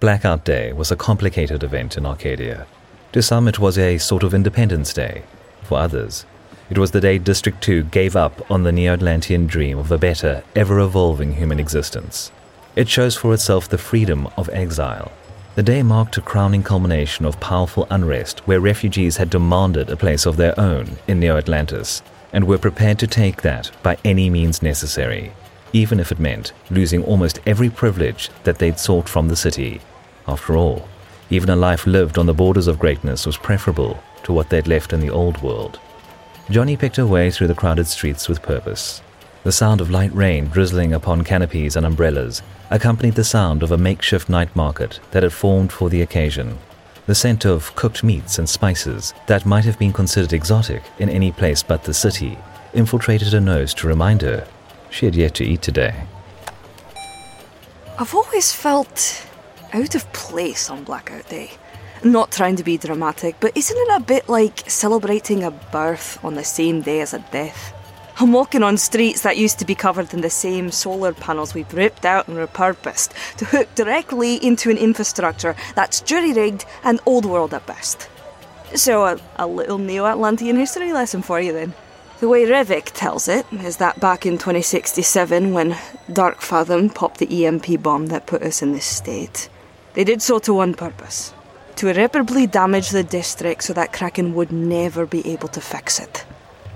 Blackout Day was a complicated event in Arcadia. To some it was a sort of Independence Day. For others, it was the day District 2 gave up on the Neo-Atlantean dream of a better, ever-evolving human existence. It chose for itself the freedom of exile. The day marked a crowning culmination of powerful unrest where refugees had demanded a place of their own in Neo-Atlantis and were prepared to take that by any means necessary, even if it meant losing almost every privilege that they'd sought from the city. After all, even a life lived on the borders of greatness was preferable to what they'd left in the old world. Johnny picked her way through the crowded streets with purpose. The sound of light rain drizzling upon canopies and umbrellas accompanied the sound of a makeshift night market that had formed for the occasion. The scent of cooked meats and spices that might have been considered exotic in any place but the city infiltrated her nose to remind her she had yet to eat today. I've always felt out of place on Blackout Day. Not trying to be dramatic, but isn't it a bit like celebrating a birth on the same day as a death? I'm walking on streets that used to be covered in the same solar panels we've ripped out and repurposed to hook directly into an infrastructure that's jury-rigged and old-world at best. So a little Neo-Atlantean history lesson for you then. The way Revik tells it is that back in 2067, when Dark Fathom popped the EMP bomb that put us in this state, they did so to one purpose: to irreparably damage the district so that Kraken would never be able to fix it.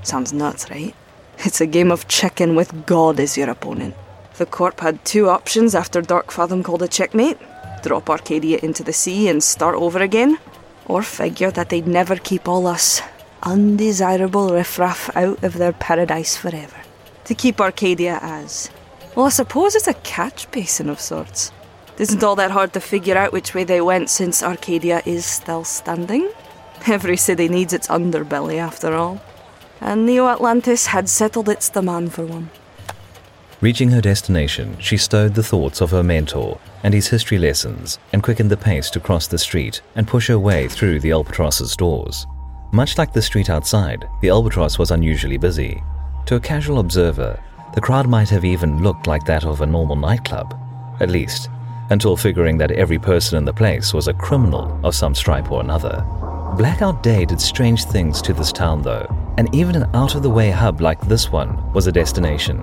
Sounds nuts, right? It's a game of chicken with God as your opponent. The Corp had two options after Dark Fathom called a checkmate: drop Arcadia into the sea and start over again, or figure that they'd never keep all us undesirable riffraff out of their paradise forever. To keep Arcadia as, well, I suppose it's a catch basin of sorts. It isn't all that hard to figure out which way they went, since Arcadia is still standing. Every city needs its underbelly, after all. And Neo-Atlantis had settled its demand for one. Reaching her destination, she stowed the thoughts of her mentor and his history lessons and quickened the pace to cross the street and push her way through the Albatross's doors. Much like the street outside, the Albatross was unusually busy. To a casual observer, the crowd might have even looked like that of a normal nightclub, at least, until figuring that every person in the place was a criminal of some stripe or another. Blackout Day did strange things to this town though, and even an out-of-the-way hub like this one was a destination.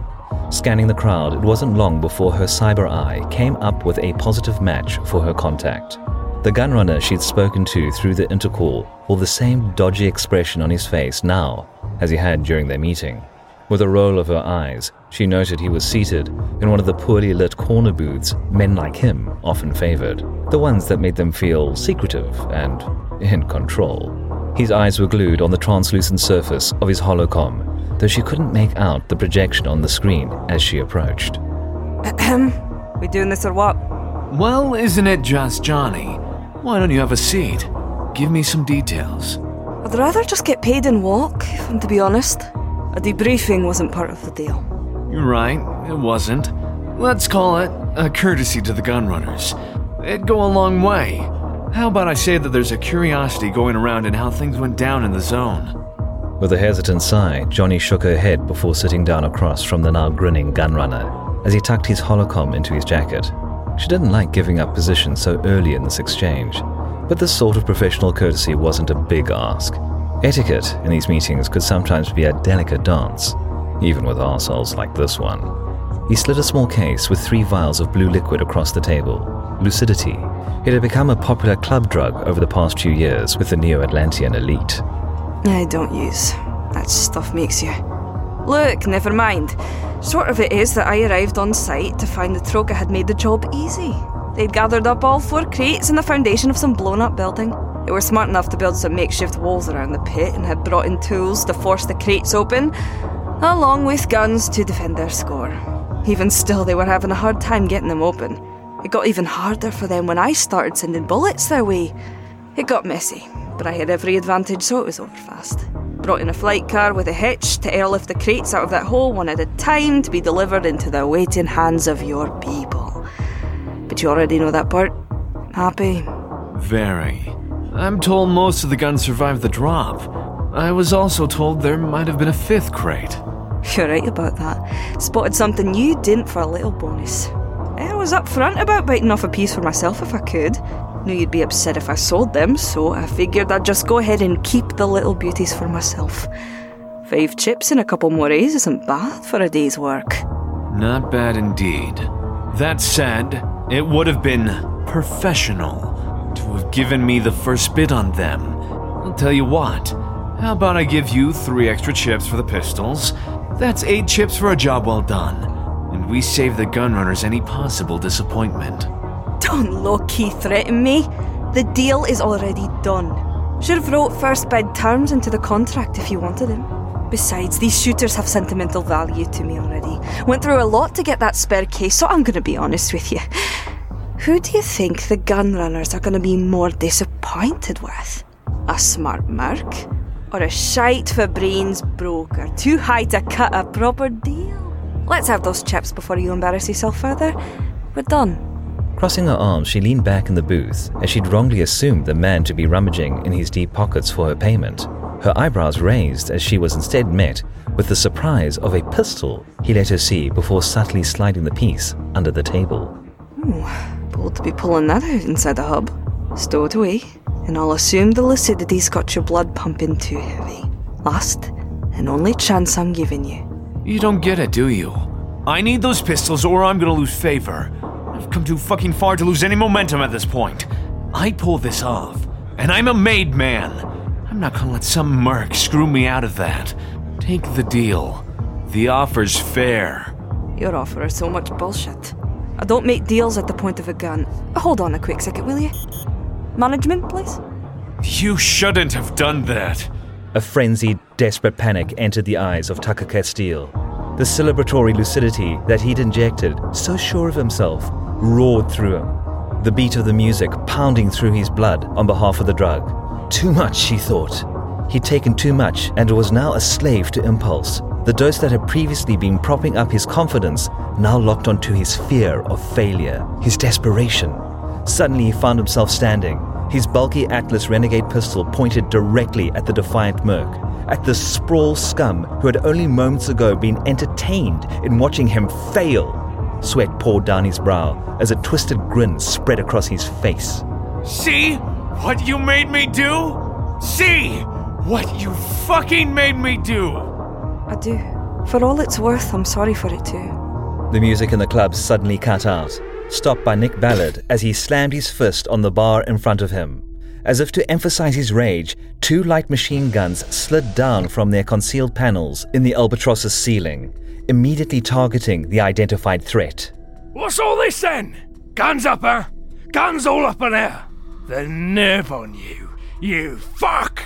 Scanning the crowd, it wasn't long before her cyber eye came up with a positive match for her contact. The gunrunner she'd spoken to through the intercall wore the same dodgy expression on his face now as he had during their meeting. With a roll of her eyes, she noted he was seated in one of the poorly lit corner booths men like him often favoured, the ones that made them feel secretive and in control. His eyes were glued on the translucent surface of his holocom, though she couldn't make out the projection on the screen as she approached. We doing this or what? Well, isn't it just Johnny? Why don't you have a seat? Give me some details. I'd rather just get paid and walk, if I'm to be honest. A debriefing wasn't part of the deal. You're right, it wasn't. Let's call it a courtesy to the Gunrunners. It'd go a long way. How about I say that there's a curiosity going around in how things went down in the zone? With a hesitant sigh, Johnny shook her head before sitting down across from the now grinning Gunrunner as he tucked his holocom into his jacket. She didn't like giving up position so early in this exchange, but this sort of professional courtesy wasn't a big ask. Etiquette in these meetings could sometimes be a delicate dance, even with arseholes like this one. He slid a small case with 3 vials of blue liquid across the table. Lucidity. It had become a popular club drug over the past few years with the Neo-Atlantean elite. I don't use. That stuff makes you... Look, never mind. Sort of it is that I arrived on site to find the Troca had made the job easy. They'd gathered up all 4 crates in the foundation of some blown-up building. They were smart enough to build some makeshift walls around the pit and had brought in tools to force the crates open, along with guns to defend their score. Even still, they were having a hard time getting them open. It got even harder for them when I started sending bullets their way. It got messy, but I had every advantage, so it was over fast. Brought in a flight car with a hitch to airlift the crates out of that hole one at a time to be delivered into the waiting hands of your people. But you already know that part. Happy? Very. I'm told most of the guns survived the drop. I was also told there might have been a 5th crate. You're right about that. Spotted something you didn't for a little bonus. I was up front about biting off a piece for myself if I could. Knew you'd be upset if I sold them, so I figured I'd just go ahead and keep the little beauties for myself. 5 chips and a couple more A's isn't bad for a day's work. Not bad indeed. That said, it would have been professional to have given me the first bid on them. I'll tell you what, how about I give you 3 extra chips for the pistols? That's 8 chips for a job well done. And we save the Gunrunners any possible disappointment. Don't low-key threaten me. The deal is already done. Should have wrote first bid terms into the contract if you wanted them. Besides, these shooters have sentimental value to me already. Went through a lot to get that spare case, so I'm going to be honest with you. Who do you think the Gunrunners are going to be more disappointed with? A smart merc? Or a shite for brains broker, too high to cut a proper deal? Let's have those chips before you embarrass yourself further. We're done. Crossing her arms, she leaned back in the booth, as she'd wrongly assumed the man to be rummaging in his deep pockets for her payment. Her eyebrows raised as she was instead met with the surprise of a pistol he let her see before subtly sliding the piece under the table. Ooh, bold to be pulling that out inside the hub. Stow it away, and I'll assume the lucidity's got your blood pumping too heavy. Last and only chance I'm giving you. You don't get it, do you? I need those pistols or I'm gonna lose favor. I've come too fucking far to lose any momentum at this point. I pull this off, and I'm a made man. I'm not gonna let some merc screw me out of that. Take the deal. The offer's fair. Your offer is so much bullshit. I don't make deals at the point of a gun. Hold on a quick second, will you? Management, please? You shouldn't have done that. A frenzied, desperate panic entered the eyes of Tucker Castile. The celebratory lucidity that he'd injected, so sure of himself, roared through him. The beat of the music pounding through his blood on behalf of the drug. Too much, he thought. He'd taken too much and was now a slave to impulse. The dose that had previously been propping up his confidence now locked onto his fear of failure, his desperation. Suddenly he found himself standing, his bulky Atlas Renegade pistol pointed directly at the defiant merc, at the sprawl scum who had only moments ago been entertained in watching him fail. Sweat poured down his brow as a twisted grin spread across his face. See what you made me do? See what you fucking made me do? I do. For all it's worth, I'm sorry for it too. The music in the club suddenly cut out. Stopped by Nick Ballard as he slammed his fist on the bar in front of him. As if to emphasize his rage, 2 light machine guns slid down from their concealed panels in the Albatross's ceiling, immediately targeting the identified threat. What's all this then? Guns up, her? Guns all up in air! The nerve on you, you fuck!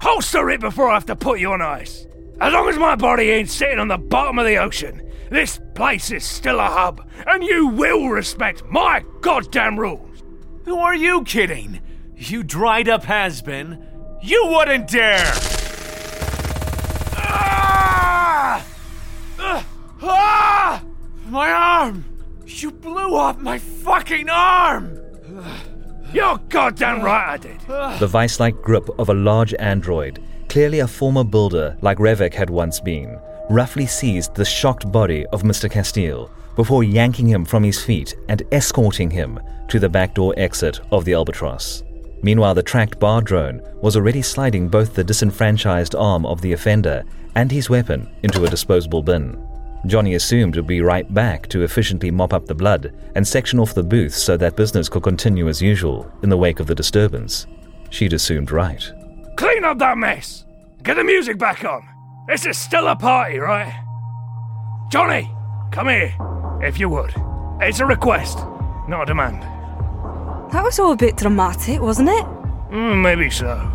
Holster it before I have to put you on ice! As long as my body ain't sitting on the bottom of the ocean, this place is still a hub, and you will respect my goddamn rules! Who are you kidding? You dried-up has-been. You wouldn't dare! Ah! Ah! My arm! You blew up my fucking arm! You're goddamn right I did! The vice-like grip of a large android, clearly a former builder like Revek had once been, roughly seized the shocked body of Mr. Castile before yanking him from his feet and escorting him to the backdoor exit of the Albatross. Meanwhile, the tracked bar drone was already sliding both the disenfranchised arm of the offender and his weapon into a disposable bin. Johnny assumed would be right back to efficiently mop up the blood and section off the booth so that business could continue as usual in the wake of the disturbance. She'd assumed right. Clean up that mess! Get the music back on! This is still a party, right? Johnny, Come here, if you would. It's a request, not a demand. That was all a bit dramatic, wasn't it? Maybe so.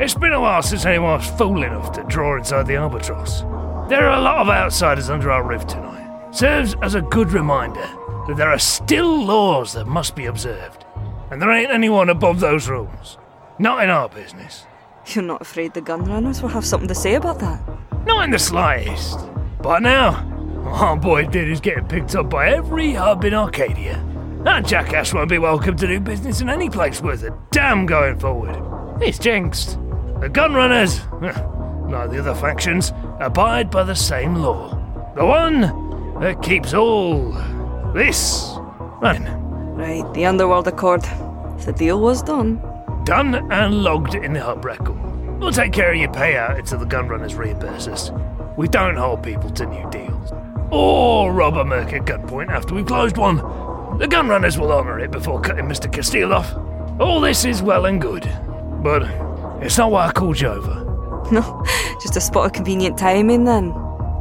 It's been a while since anyone was fool enough to draw inside the Albatross. There are a lot of outsiders under our roof tonight. Serves as a good reminder that there are still laws that must be observed. And there ain't anyone above those rules. Not in our business. You're not afraid the Gunrunners will have something to say about that? Not in the slightest. By now, our boy Diddy's is getting picked up by every hub in Arcadia. That jackass won't be welcome to do business in any place worth a damn going forward. He's jinxed. The Gunrunners, like the other factions, abide by the same law. The one that keeps all this running. Right, the Underworld Accord. If the deal was done. Done and logged in the hub record. We'll take care of your payout until the Gunrunners reimburse us. We don't hold people to new deals. Or rob a merc at gunpoint after we've closed one. The Gunrunners will honour it before cutting Mr. Castile off. All this is well and good. But it's not why I called you over. No, just a spot of convenient timing then.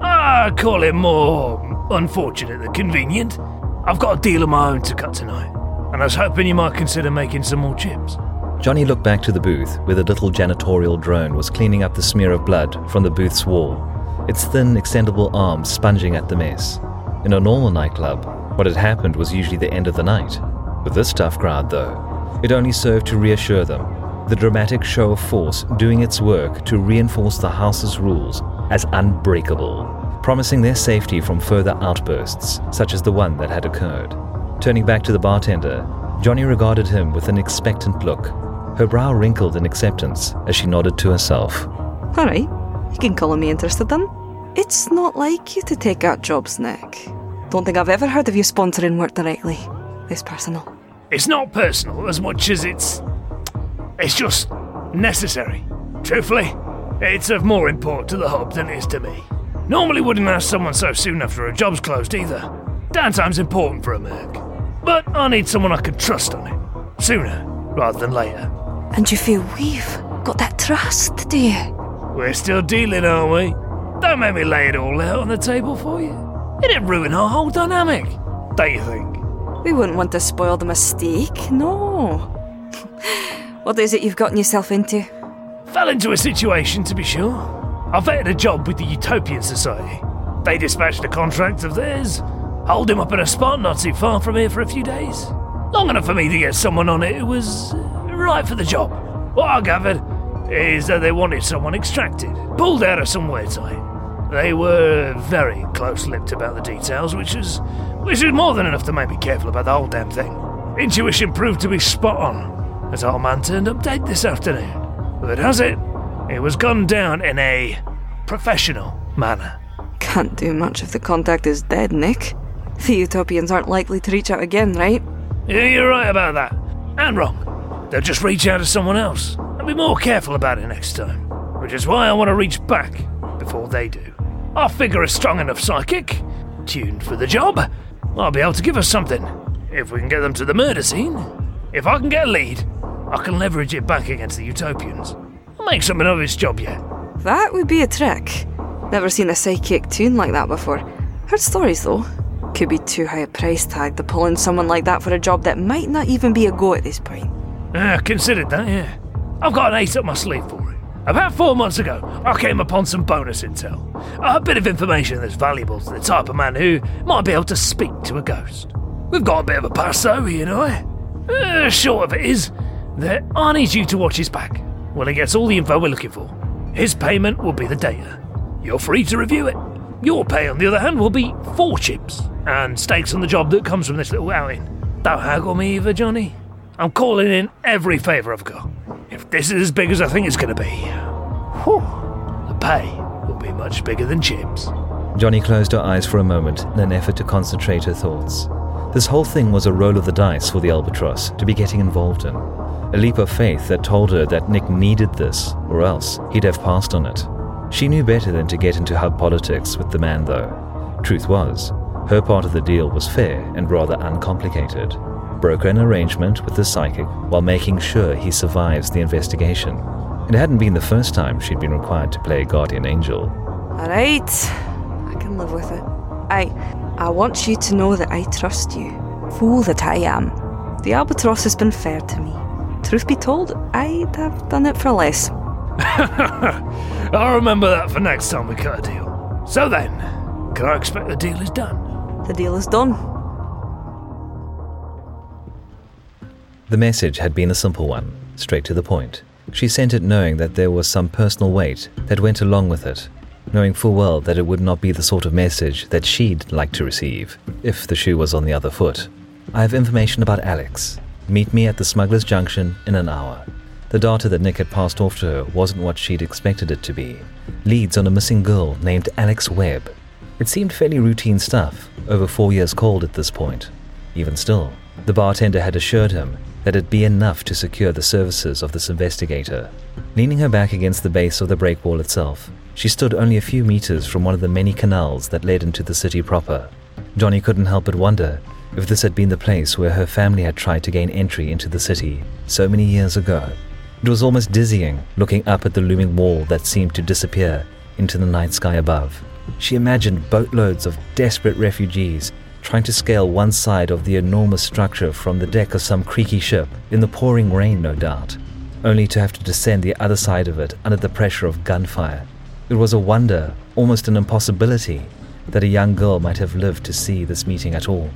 I call it more unfortunate than convenient. I've got a deal of my own to cut tonight, and I was hoping you might consider making some more chips. Johnny looked back to the booth, where the little janitorial drone was cleaning up the smear of blood from the booth's wall, its thin, extendable arms sponging at the mess. In a normal nightclub, what had happened was usually the end of the night. With this tough crowd, though, it only served to reassure them. The dramatic show of force doing its work to reinforce the house's rules as unbreakable, promising their safety from further outbursts, such as the one that had occurred. Turning back to the bartender, Johnny regarded him with an expectant look, her brow wrinkled in acceptance as she nodded to herself. All right, you can call me interested then. It's not like you to take out jobs, Nick. Don't think I've ever heard of you sponsoring work directly. It's personal. It's not personal as much as it's just necessary. Truthfully, it's of more import to the hub than it is to me. Normally wouldn't ask someone so soon after a job's closed either. Downtime's important for a merc. But I need someone I can trust on it. Sooner rather than later. And you feel we've got that trust, do you? We're still dealing, aren't we? Don't make me lay it all out on the table for you. It'd ruin our whole dynamic, don't you think? We wouldn't want to spoil the mistake, no. What is it you've gotten yourself into? Fell into a situation, to be sure. I vetted a job with the Utopian Society. They dispatched a contract of theirs, holed him up in a spot not too far from here for a few days. Long enough for me to get someone on it who was right for the job. What I gathered is that they wanted someone extracted, pulled out of somewhere tight. They were very close-lipped about the details, which is more than enough to make me careful about the whole damn thing. Intuition proved to be spot on, as our man turned up dead this afternoon. But has it was gunned down in a professional manner. Can't do much if the contact is dead, Nick. The Utopians aren't likely to reach out again, right? Yeah, you're right about that. And wrong. They'll just reach out to someone else and be more careful about it next time. Which is why I want to reach back before they do. I figure a strong enough psychic, tuned for the job, I'll be able to give us something. If we can get them to the murder scene. If I can get a lead, I can leverage it back against the Utopians. I'll make something of his job yet. That would be a trick. Never seen a psychic tune like that before. Heard stories though. Could be too high a price tag to pull in someone like that for a job that might not even be a go at this point. Considered that, yeah. I've got an ace up my sleeve for it. About 4 months ago, I came upon some bonus intel. A bit of information that's valuable to the type of man who might be able to speak to a ghost. We've got a bit of a pass though, you know. Short of it is that I need you to watch his back while he gets all the info we're looking for. His payment will be the data. You're free to review it. Your pay, on the other hand, will be 4 chips and stakes on the job that comes from this little outing. Don't haggle me either, Johnny. I'm calling in every favour I've got. If this is as big as I think it's going to be, the pay will be much bigger than chips. Johnny closed her eyes for a moment in an effort to concentrate her thoughts. This whole thing was a roll of the dice for the Albatross to be getting involved in. A leap of faith that told her that Nick needed this, or else he'd have passed on it. She knew better than to get into hub politics with the man, though. Truth was, her part of the deal was fair and rather uncomplicated. Broker an arrangement with the psychic while making sure he survives the investigation. It hadn't been the first time she'd been required to play guardian angel. All right, I can live with it. I I want you to know that I trust you, fool that I am. The albatross has been fair to me. Truth be told, I'd have done it for less. I'll remember that for next time we cut a deal. So then, can I expect the deal is done? The deal is done. The message had been a simple one, straight to the point. She sent it knowing that there was some personal weight that went along with it, knowing full well that it would not be the sort of message that she'd like to receive, if the shoe was on the other foot. I have information about Alex. Meet me at the Smuggler's Junction in an hour. The data that Nick had passed off to her wasn't what she'd expected it to be. Leads on a missing girl named Alex Webb. It seemed fairly routine stuff, over 4 years cold at this point. Even still, the bartender had assured him that it'd be enough to secure the services of this investigator. Leaning her back against the base of the breakwall itself, she stood only a few meters from one of the many canals that led into the city proper. Johnny couldn't help but wonder if this had been the place where her family had tried to gain entry into the city so many years ago. It was almost dizzying looking up at the looming wall that seemed to disappear into the night sky above. She imagined boatloads of desperate refugees trying to scale one side of the enormous structure from the deck of some creaky ship, in the pouring rain no doubt, only to have to descend the other side of it under the pressure of gunfire. It was a wonder, almost an impossibility, that a young girl might have lived to see this meeting at all.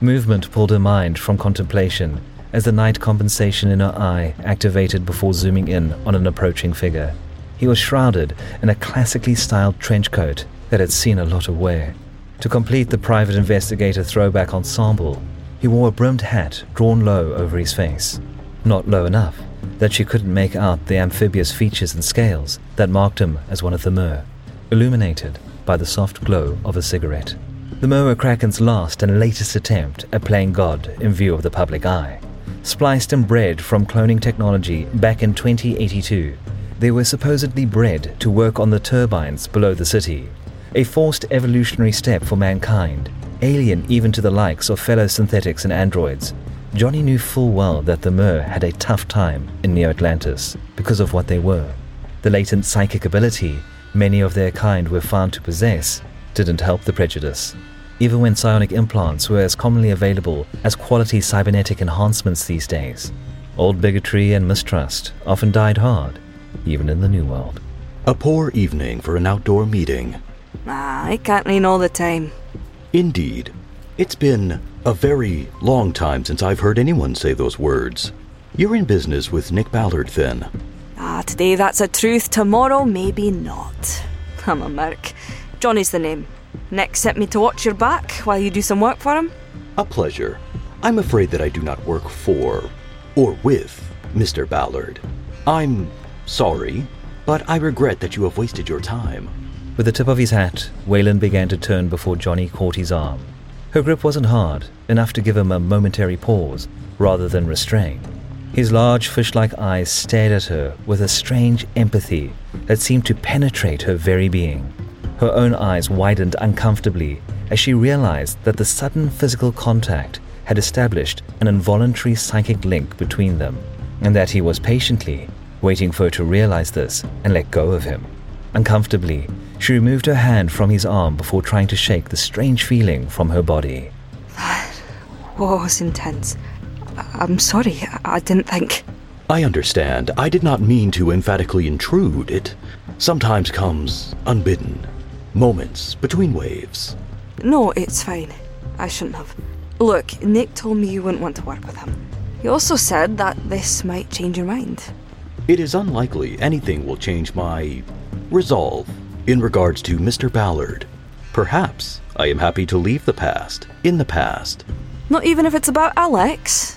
Movement pulled her mind from contemplation as the night compensation in her eye activated before zooming in on an approaching figure. He was shrouded in a classically styled trench coat that had seen a lot of wear. To complete the private investigator throwback ensemble, he wore a brimmed hat drawn low over his face. Not low enough that she couldn't make out the amphibious features and scales that marked him as one of the Mer, illuminated by the soft glow of a cigarette. The Mer were Kraken's last and latest attempt at playing God in view of the public eye. Spliced and bred from cloning technology back in 2082, they were supposedly bred to work on the turbines below the city. A forced evolutionary step for mankind, alien even to the likes of fellow synthetics and androids. Johnny knew full well that the Mer had a tough time in Neo-Atlantis because of what they were. The latent psychic ability many of their kind were found to possess didn't help the prejudice. Even when psionic implants were as commonly available as quality cybernetic enhancements these days, old bigotry and mistrust often died hard, even in the New World. A poor evening for an outdoor meeting. I can't rain all the time. Indeed. It's been a very long time since I've heard anyone say those words. You're in business with Nick Ballard, then? Today that's a truth, tomorrow maybe not. I'm a merc. Johnny's the name. Nick sent me to watch your back while you do some work for him. A pleasure. I'm afraid that I do not work for, or with, Mr. Ballard. I'm sorry, but I regret that you have wasted your time. With the tip of his hat, Waylon began to turn before Johnny caught his arm. Her grip wasn't hard, enough to give him a momentary pause rather than restrain. His large fish-like eyes stared at her with a strange empathy that seemed to penetrate her very being. Her own eyes widened uncomfortably as she realized that the sudden physical contact had established an involuntary psychic link between them, and that he was patiently waiting for her to realize this and let go of him. Uncomfortably, she removed her hand from his arm before trying to shake the strange feeling from her body. That was intense. I'm sorry, I didn't think. I understand. I did not mean to emphatically intrude. It sometimes comes unbidden. Moments between waves. No, it's fine. I shouldn't have. Look, Nick told me you wouldn't want to work with him. He also said that this might change your mind. It is unlikely anything will change my resolve in regards to Mr. Ballard. Perhaps I am happy to leave the past in the past. Not even if it's about Alex?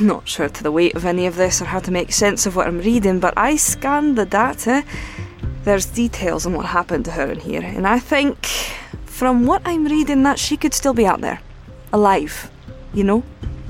Not sure to the weight of any of this or how to make sense of what I'm reading, but I scanned the data. There's details on what happened to her in here, and I think, from what I'm reading, that she could still be out there. Alive. You know?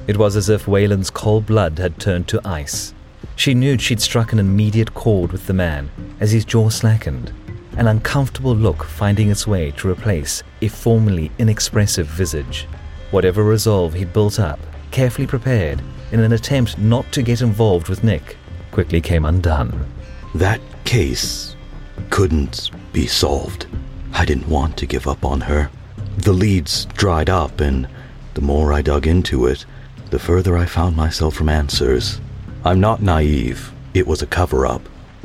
It was as if Waylon's cold blood had turned to ice. She knew she'd struck an immediate chord with the man as his jaw slackened, an uncomfortable look finding its way to replace a formerly inexpressive visage. Whatever resolve he'd built up, carefully prepared, in an attempt not to get involved with Nick, quickly came undone. That case couldn't be solved. I didn't want to give up on her. The leads dried up, and the more I dug into it, the further I found myself from answers. I'm not naive. It was a cover-up.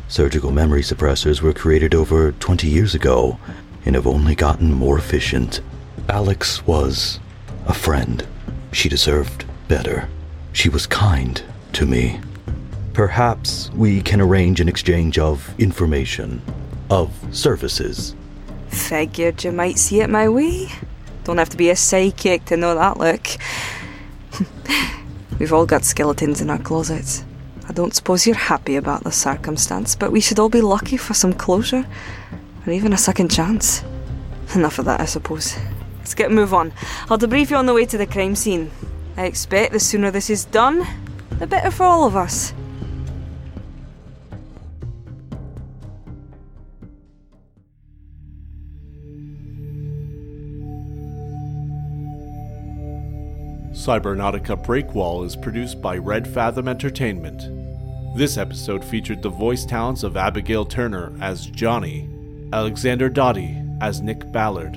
Surgical memory suppressors were created over 20 years ago and have only gotten more efficient. Alex was a friend. She deserved better. She was kind to me. Perhaps we can arrange an exchange of information, of services. Figured you might see it my way. Don't have to be a psychic to know that look. We've all got skeletons in our closets. I don't suppose you're happy about the circumstance, but we should all be lucky for some closure, or even a second chance. Enough of that, I suppose. Let's get a move on. I'll debrief you on the way to the crime scene. I expect the sooner this is done, the better for all of us. Cybernautica Breakwall is produced by Red Fathom Entertainment. This episode featured the voice talents of Abigail Turner as Johnny, Alexander Doddy as Nick Ballard,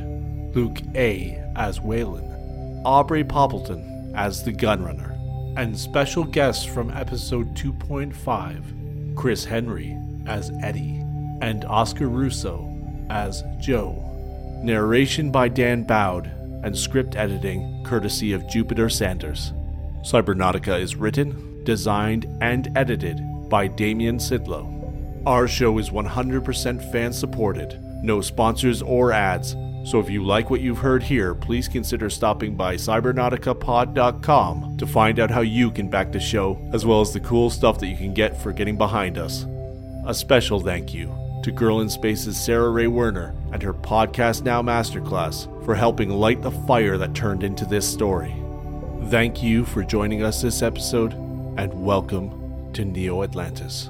Luke A. as Waylon, Aubrey Poppleton as the Gunrunner, and special guests from episode 2.5, Chris Henry as Eddie, and Oscar Russo as Joe. Narration by Dan Boud, and script editing courtesy of Jupiter Sanders. Cybernautica is written, designed, and edited by Damian Szydlo. Our show is 100% fan-supported, no sponsors or ads, so if you like what you've heard here, please consider stopping by CybernauticaPod.com to find out how you can back the show, as well as the cool stuff that you can get for getting behind us. A special thank you to Girl in Space's Sarah Ray Werner and her Podcast Now Masterclass for helping light the fire that turned into this story. Thank you for joining us this episode, and welcome to Neo-Atlantis.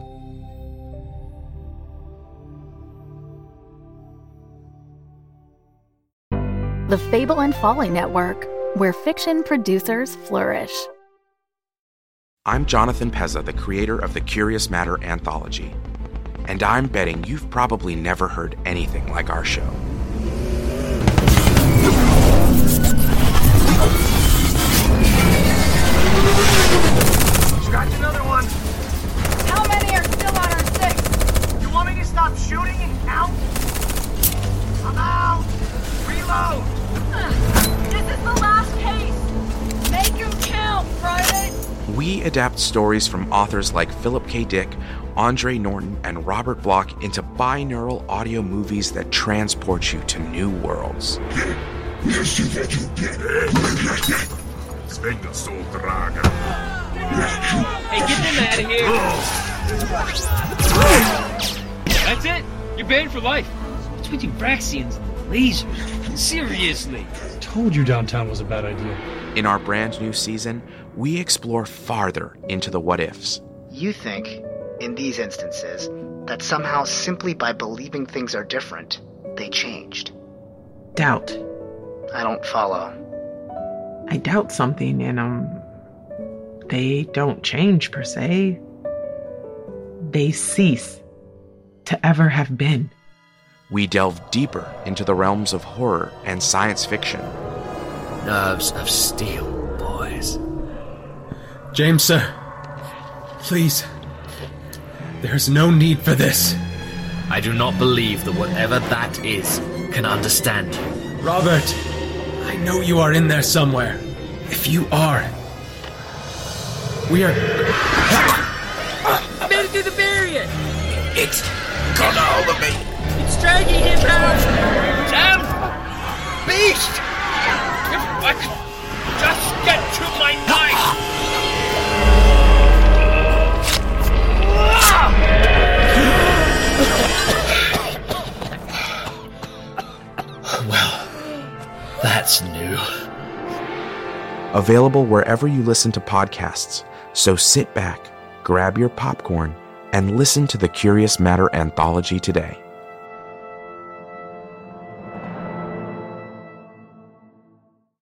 The Fable and Folly Network, where fiction producers flourish. I'm Jonathan Pezza, the creator of the Curious Matter anthology. And I'm betting you've probably never heard anything like our show. Scratch another one. How many are still on our six? You want me to stop shooting and count? I'm out! Reload! This is the last case! Make them count, Friday! We adapt stories from authors like Philip K. Dick, Andre Norton, and Robert Bloch into binaural audio movies that transport you to new worlds. Hey, get them out of here! That's it? You're banned for life. Between Braxians and lasers. Seriously. I told you downtown was a bad idea. In our brand new season, we explore farther into the what-ifs. You think, in these instances, that somehow simply by believing things are different, they changed. Doubt. I don't follow. I doubt something and, they don't change per se. They cease to ever have been. We delve deeper into the realms of horror and science fiction. Nerves of steel, boys. James, sir, please. There's no need for this. I do not believe that whatever that is can understand you. Robert, I know you are in there somewhere. If you are, we are... Made it through the barrier! It's got a hold of me! It's dragging him out! Damn beast! If I could just get to my knife! Well, that's new. Available wherever you listen to podcasts, so sit back, grab your popcorn, and listen to the Curious Matter anthology today.